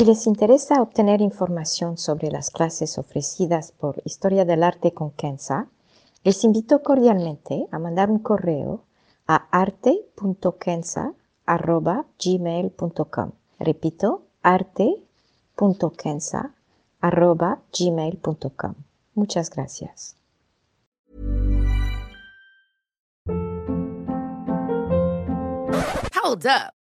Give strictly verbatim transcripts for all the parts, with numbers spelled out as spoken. Si les interesa obtener información sobre las clases ofrecidas por Historia del Arte con Kenza, les invito cordialmente a mandar un correo a arte punto kenza arroba gmail punto com. Repito, arte punto kenza arroba gmail punto com. Muchas gracias. Hold up.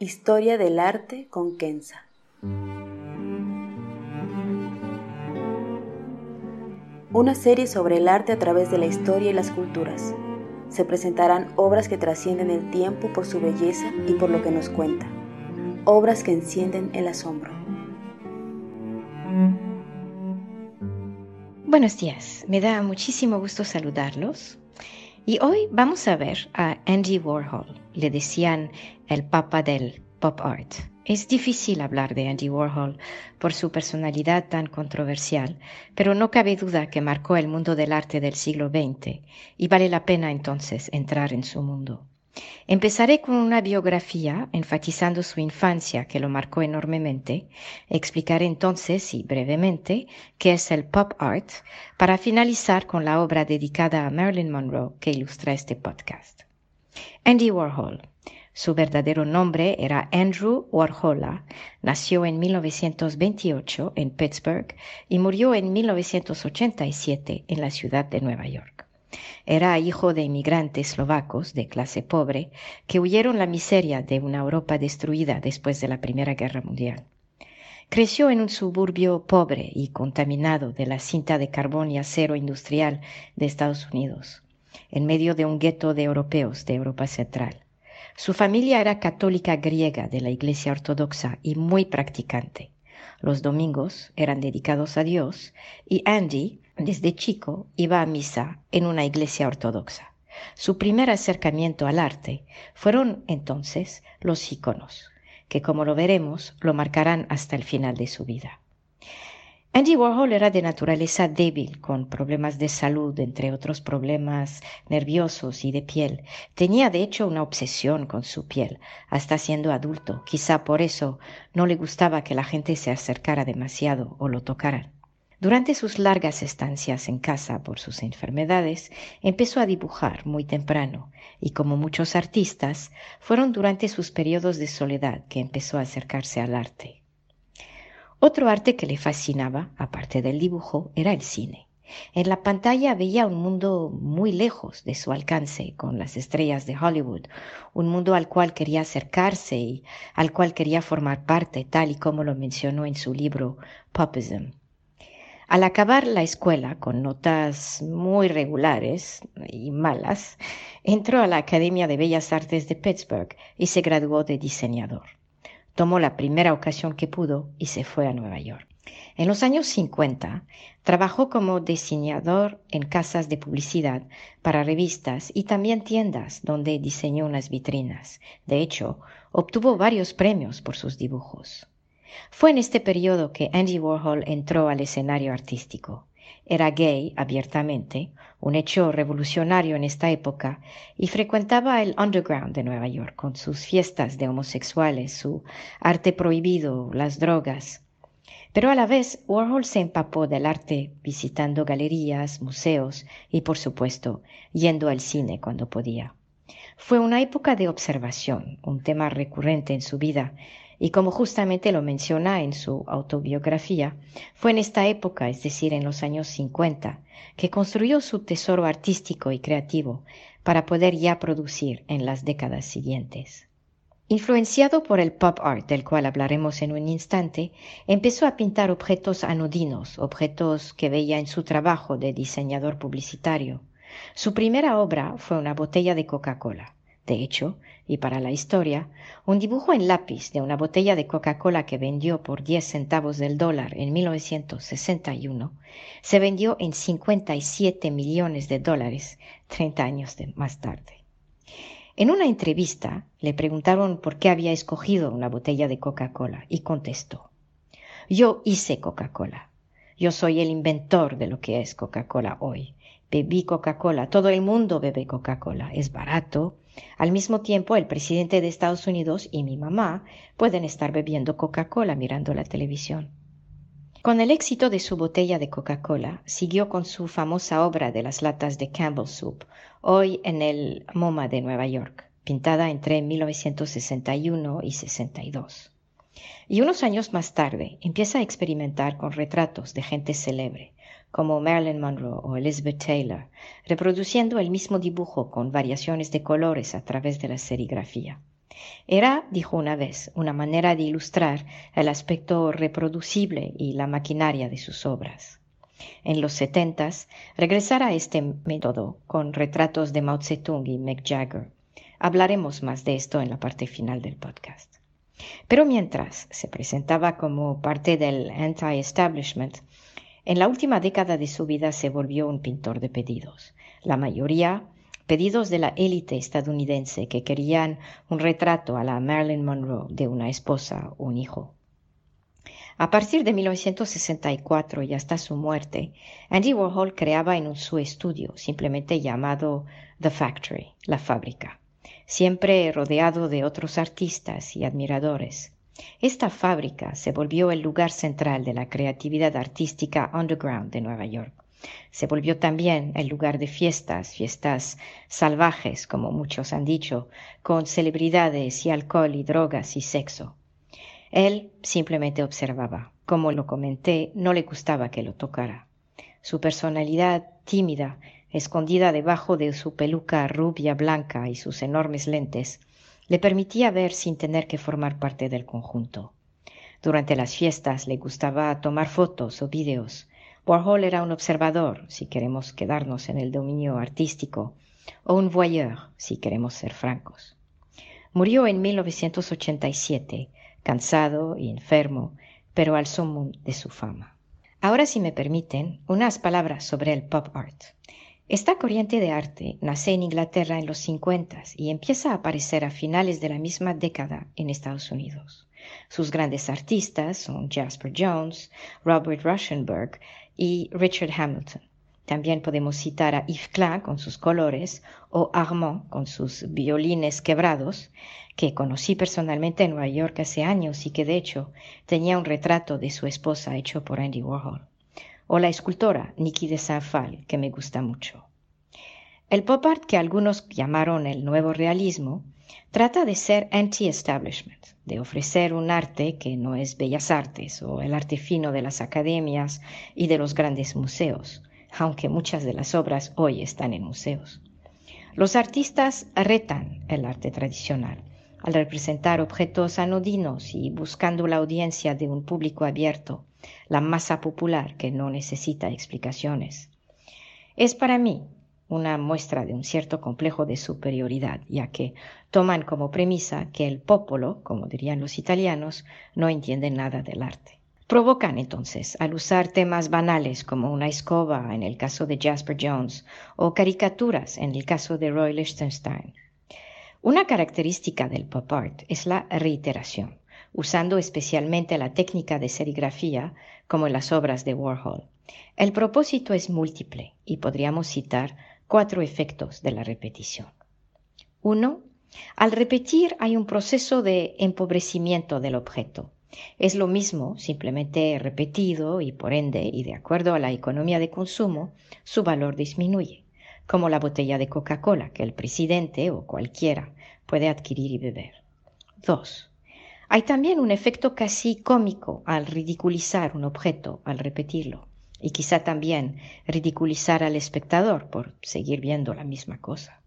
Historia del arte con Kenza. Una serie sobre el arte a través de la historia y las culturas. Se presentarán obras que trascienden el tiempo por su belleza y por lo que nos cuenta. Obras que encienden el asombro. Buenos días, me da muchísimo gusto saludarlos. Y hoy vamos a ver a Andy Warhol. Le decían el papa del pop art. Es difícil hablar de Andy Warhol por su personalidad tan controversial, pero no cabe duda que marcó el mundo del arte del siglo veinte y vale la pena entonces entrar en su mundo. Empezaré con una biografía enfatizando su infancia que lo marcó enormemente. Explicaré entonces y brevemente qué es el pop art para finalizar con la obra dedicada a Marilyn Monroe que ilustra este podcast. Andy Warhol. Su verdadero nombre era Andrew Warhola. Nació en mil novecientos veintiocho en Pittsburgh y murió en mil novecientos ochenta y siete en la ciudad de Nueva York. Era hijo de inmigrantes eslovacos de clase pobre que huyeron la miseria de una Europa destruida después de la Primera Guerra Mundial. Creció en un suburbio pobre y contaminado de la cinta de carbón y acero industrial de Estados Unidos, en medio de un gueto de europeos de Europa Central. Su familia era católica griega de la Iglesia Ortodoxa y muy practicante. Los domingos eran dedicados a Dios y Andy, desde chico, iba a misa en una iglesia ortodoxa. Su primer acercamiento al arte fueron entonces los íconos, que como lo veremos, lo marcarán hasta el final de su vida. Andy Warhol era de naturaleza débil, con problemas de salud, entre otros problemas nerviosos y de piel. Tenía de hecho una obsesión con su piel, hasta siendo adulto. Quizá por eso no le gustaba que la gente se acercara demasiado o lo tocaran. Durante sus largas estancias en casa por sus enfermedades, empezó a dibujar muy temprano y, como muchos artistas, fueron durante sus periodos de soledad que empezó a acercarse al arte. Otro arte que le fascinaba, aparte del dibujo, era el cine. En la pantalla veía un mundo muy lejos de su alcance con las estrellas de Hollywood, un mundo al cual quería acercarse y al cual quería formar parte, tal y como lo mencionó en su libro Popism. Al acabar la escuela con notas muy regulares y malas, entró a la Academia de Bellas Artes de Pittsburgh y se graduó de diseñador. Tomó la primera ocasión que pudo y se fue a Nueva York. En los años cincuenta, trabajó como diseñador en casas de publicidad para revistas y también tiendas donde diseñó unas vitrinas. De hecho, obtuvo varios premios por sus dibujos. Fue en este periodo que Andy Warhol entró al escenario artístico. Era gay abiertamente, un hecho revolucionario en esta época, y frecuentaba el underground de Nueva York con sus fiestas de homosexuales, su arte prohibido, las drogas. Pero a la vez, Warhol se empapó del arte visitando galerías, museos y, por supuesto, yendo al cine cuando podía. Fue una época de observación, un tema recurrente en su vida. Y como justamente lo menciona en su autobiografía, fue en esta época, es decir, en los años cincuenta, que construyó su tesoro artístico y creativo para poder ya producir en las décadas siguientes. Influenciado por el pop art, del cual hablaremos en un instante, empezó a pintar objetos anodinos, objetos que veía en su trabajo de diseñador publicitario. Su primera obra fue una botella de Coca-Cola, De hecho, y para la historia, un dibujo en lápiz de una botella de Coca-Cola que vendió por diez centavos del dólar en mil novecientos sesenta y uno se vendió en cincuenta y siete millones de dólares treinta años de, más tarde. En una entrevista le preguntaron por qué había escogido una botella de Coca-Cola y contestó: yo hice Coca-Cola. Yo soy el inventor de lo que es Coca-Cola hoy. Bebí Coca-Cola. Todo el mundo bebe Coca-Cola. Es barato. Al mismo tiempo, el presidente de Estados Unidos y mi mamá pueden estar bebiendo Coca-Cola mirando la televisión. Con el éxito de su botella de Coca-Cola, siguió con su famosa obra de las latas de Campbell's Soup, hoy en el MoMA de Nueva York, pintada entre mil novecientos sesenta y uno y sesenta y dos. Y unos años más tarde, empieza a experimentar con retratos de gente célebre, como Marilyn Monroe o Elizabeth Taylor, reproduciendo el mismo dibujo con variaciones de colores a través de la serigrafía. Era, dijo una vez, una manera de ilustrar el aspecto reproducible y la maquinaria de sus obras. En los setentas, regresará a este método con retratos de Mao Zedong y Mick Jagger. Hablaremos más de esto en la parte final del podcast. Pero mientras se presentaba como parte del anti-establishment, en la última década de su vida se volvió un pintor de pedidos. La mayoría, pedidos de la élite estadounidense que querían un retrato a la Marilyn Monroe de una esposa o un hijo. A partir de mil novecientos sesenta y cuatro y hasta su muerte, Andy Warhol creaba en su estudio, simplemente llamado The Factory, la fábrica, siempre rodeado de otros artistas y admiradores. Esta fábrica se volvió el lugar central de la creatividad artística underground de Nueva York. Se volvió también el lugar de fiestas, fiestas salvajes, como muchos han dicho, con celebridades y alcohol y drogas y sexo. Él simplemente observaba. Como lo comenté, no le gustaba que lo tocara. Su personalidad tímida, escondida debajo de su peluca rubia blanca y sus enormes lentes, le permitía ver sin tener que formar parte del conjunto. Durante las fiestas le gustaba tomar fotos o vídeos. Warhol era un observador, si queremos quedarnos en el dominio artístico, o un voyeur, si queremos ser francos. Murió en mil novecientos ochenta y siete, cansado y enfermo, pero al sumo de su fama. Ahora, si me permiten, unas palabras sobre el pop art. Esta corriente de arte nace en Inglaterra en los cincuentas y empieza a aparecer a finales de la misma década en Estados Unidos. Sus grandes artistas son Jasper Johns, Robert Rauschenberg y Richard Hamilton. También podemos citar a Yves Klein con sus colores o Armand con sus violines quebrados, que conocí personalmente en Nueva York hace años y que de hecho tenía un retrato de su esposa hecho por Andy Warhol. O la escultora Niki de Saint Phalle, que me gusta mucho. El pop art, que algunos llamaron el nuevo realismo, trata de ser anti-establishment, de ofrecer un arte que no es bellas artes o el arte fino de las academias y de los grandes museos, aunque muchas de las obras hoy están en museos. Los artistas retan el arte tradicional, al representar objetos anodinos y buscando la audiencia de un público abierto, la masa popular que no necesita explicaciones. Es para mí una muestra de un cierto complejo de superioridad, ya que toman como premisa que el popolo, como dirían los italianos, no entiende nada del arte. Provocan entonces al usar temas banales como una escoba en el caso de Jasper Johns o caricaturas en el caso de Roy Lichtenstein. Una característica del pop art es la reiteración, usando especialmente la técnica de serigrafía como en las obras de Warhol. El propósito es múltiple y podríamos citar cuatro efectos de la repetición. Uno, al repetir hay un proceso de empobrecimiento del objeto. Es lo mismo, simplemente repetido y por ende, y de acuerdo a la economía de consumo, su valor disminuye, como la botella de Coca-Cola que el presidente o cualquiera puede adquirir y beber. Dos, hay también un efecto casi cómico al ridiculizar un objeto, al repetirlo, y quizá también ridiculizar al espectador por seguir viendo la misma cosa.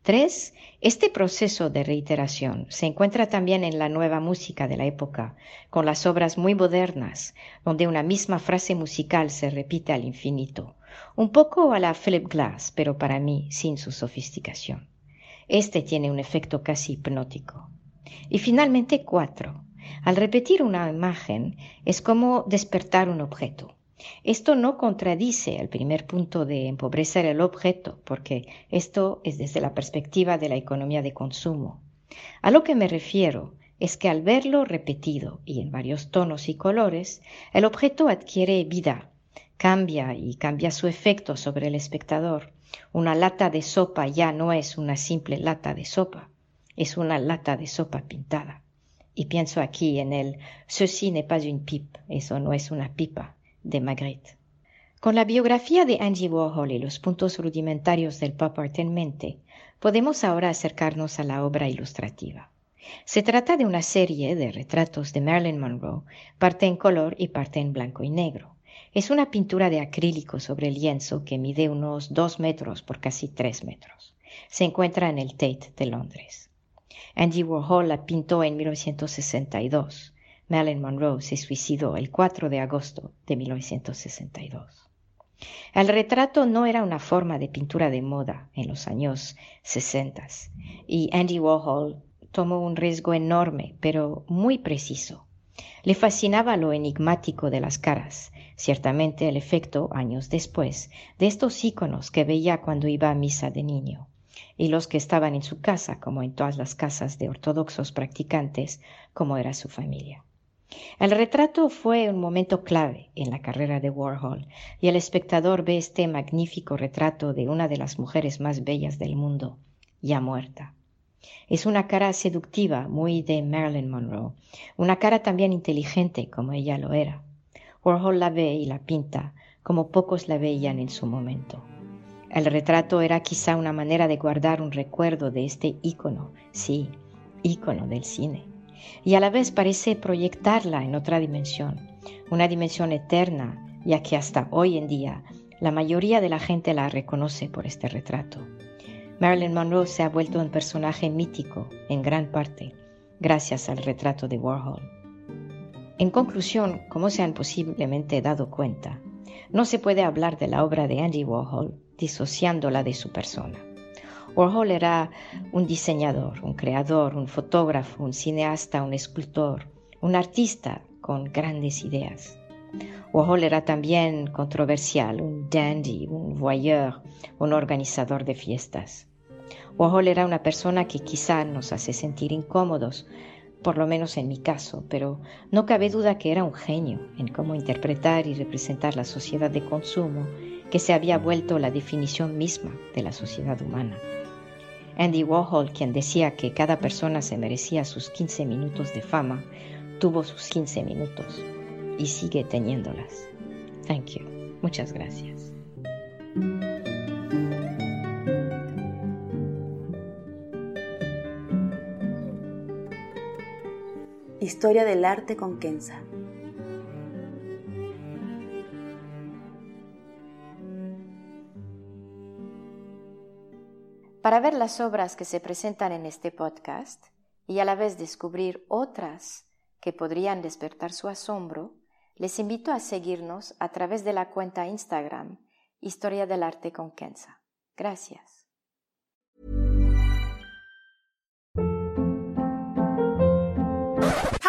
Tres, este proceso de reiteración se encuentra también en la nueva música de la época, con las obras muy modernas, donde una misma frase musical se repite al infinito, un poco a la Philip Glass, pero para mí sin su sofisticación. Este tiene un efecto casi hipnótico. Y finalmente, cuatro. Al repetir una imagen es como despertar un objeto. Esto no contradice el primer punto de empobrecer el objeto, porque esto es desde la perspectiva de la economía de consumo. A lo que me refiero es que al verlo repetido y en varios tonos y colores, el objeto adquiere vida, cambia y cambia su efecto sobre el espectador. Una lata de sopa ya no es una simple lata de sopa, es una lata de sopa pintada. Y pienso aquí en el «Ceci n'est pas une pipe», eso no es una pipa, de Magritte. Con la biografía de Andy Warhol y los puntos rudimentarios del pop art en mente, podemos ahora acercarnos a la obra ilustrativa. Se trata de una serie de retratos de Marilyn Monroe, parte en color y parte en blanco y negro. Es una pintura de acrílico sobre lienzo que mide unos dos metros por casi tres metros. Se encuentra en el Tate de Londres. Andy Warhol la pintó en mil novecientos sesenta y dos. Marilyn Monroe se suicidó el cuatro de agosto de mil novecientos sesenta y dos. El retrato no era una forma de pintura de moda en los años sesenta, y Andy Warhol tomó un riesgo enorme, pero muy preciso. Le fascinaba lo enigmático de las caras, ciertamente el efecto, años después, de estos íconos que veía cuando iba a misa de niño. Y los que estaban en su casa, como en todas las casas de ortodoxos practicantes, como era su familia. El retrato fue un momento clave en la carrera de Warhol, y el espectador ve este magnífico retrato de una de las mujeres más bellas del mundo, ya muerta. Es una cara seductiva, muy de Marilyn Monroe, una cara también inteligente como ella lo era. Warhol la ve y la pinta como pocos la veían en su momento. El retrato era quizá una manera de guardar un recuerdo de este ícono, sí, ícono del cine. Y a la vez parece proyectarla en otra dimensión, una dimensión eterna, ya que hasta hoy en día la mayoría de la gente la reconoce por este retrato. Marilyn Monroe se ha vuelto un personaje mítico, en gran parte, gracias al retrato de Warhol. En conclusión, como se han posiblemente dado cuenta, no se puede hablar de la obra de Andy Warhol disociándola de su persona. Warhol era un diseñador, un creador, un fotógrafo, un cineasta, un escultor, un artista con grandes ideas. Warhol era también controversial, un dandy, un voyeur, un organizador de fiestas. Warhol era una persona que quizá nos hace sentir incómodos, por lo menos en mi caso, pero no cabe duda que era un genio en cómo interpretar y representar la sociedad de consumo que se había vuelto la definición misma de la sociedad humana. Andy Warhol, quien decía que cada persona se merecía sus quince minutos de fama, tuvo sus quince minutos y sigue teniéndolas. Thank you. Muchas gracias. Historia del arte con Kenza. Para ver las obras que se presentan en este podcast y a la vez descubrir otras que podrían despertar su asombro, les invito a seguirnos a través de la cuenta Instagram Historia del Arte con Kenza. Gracias.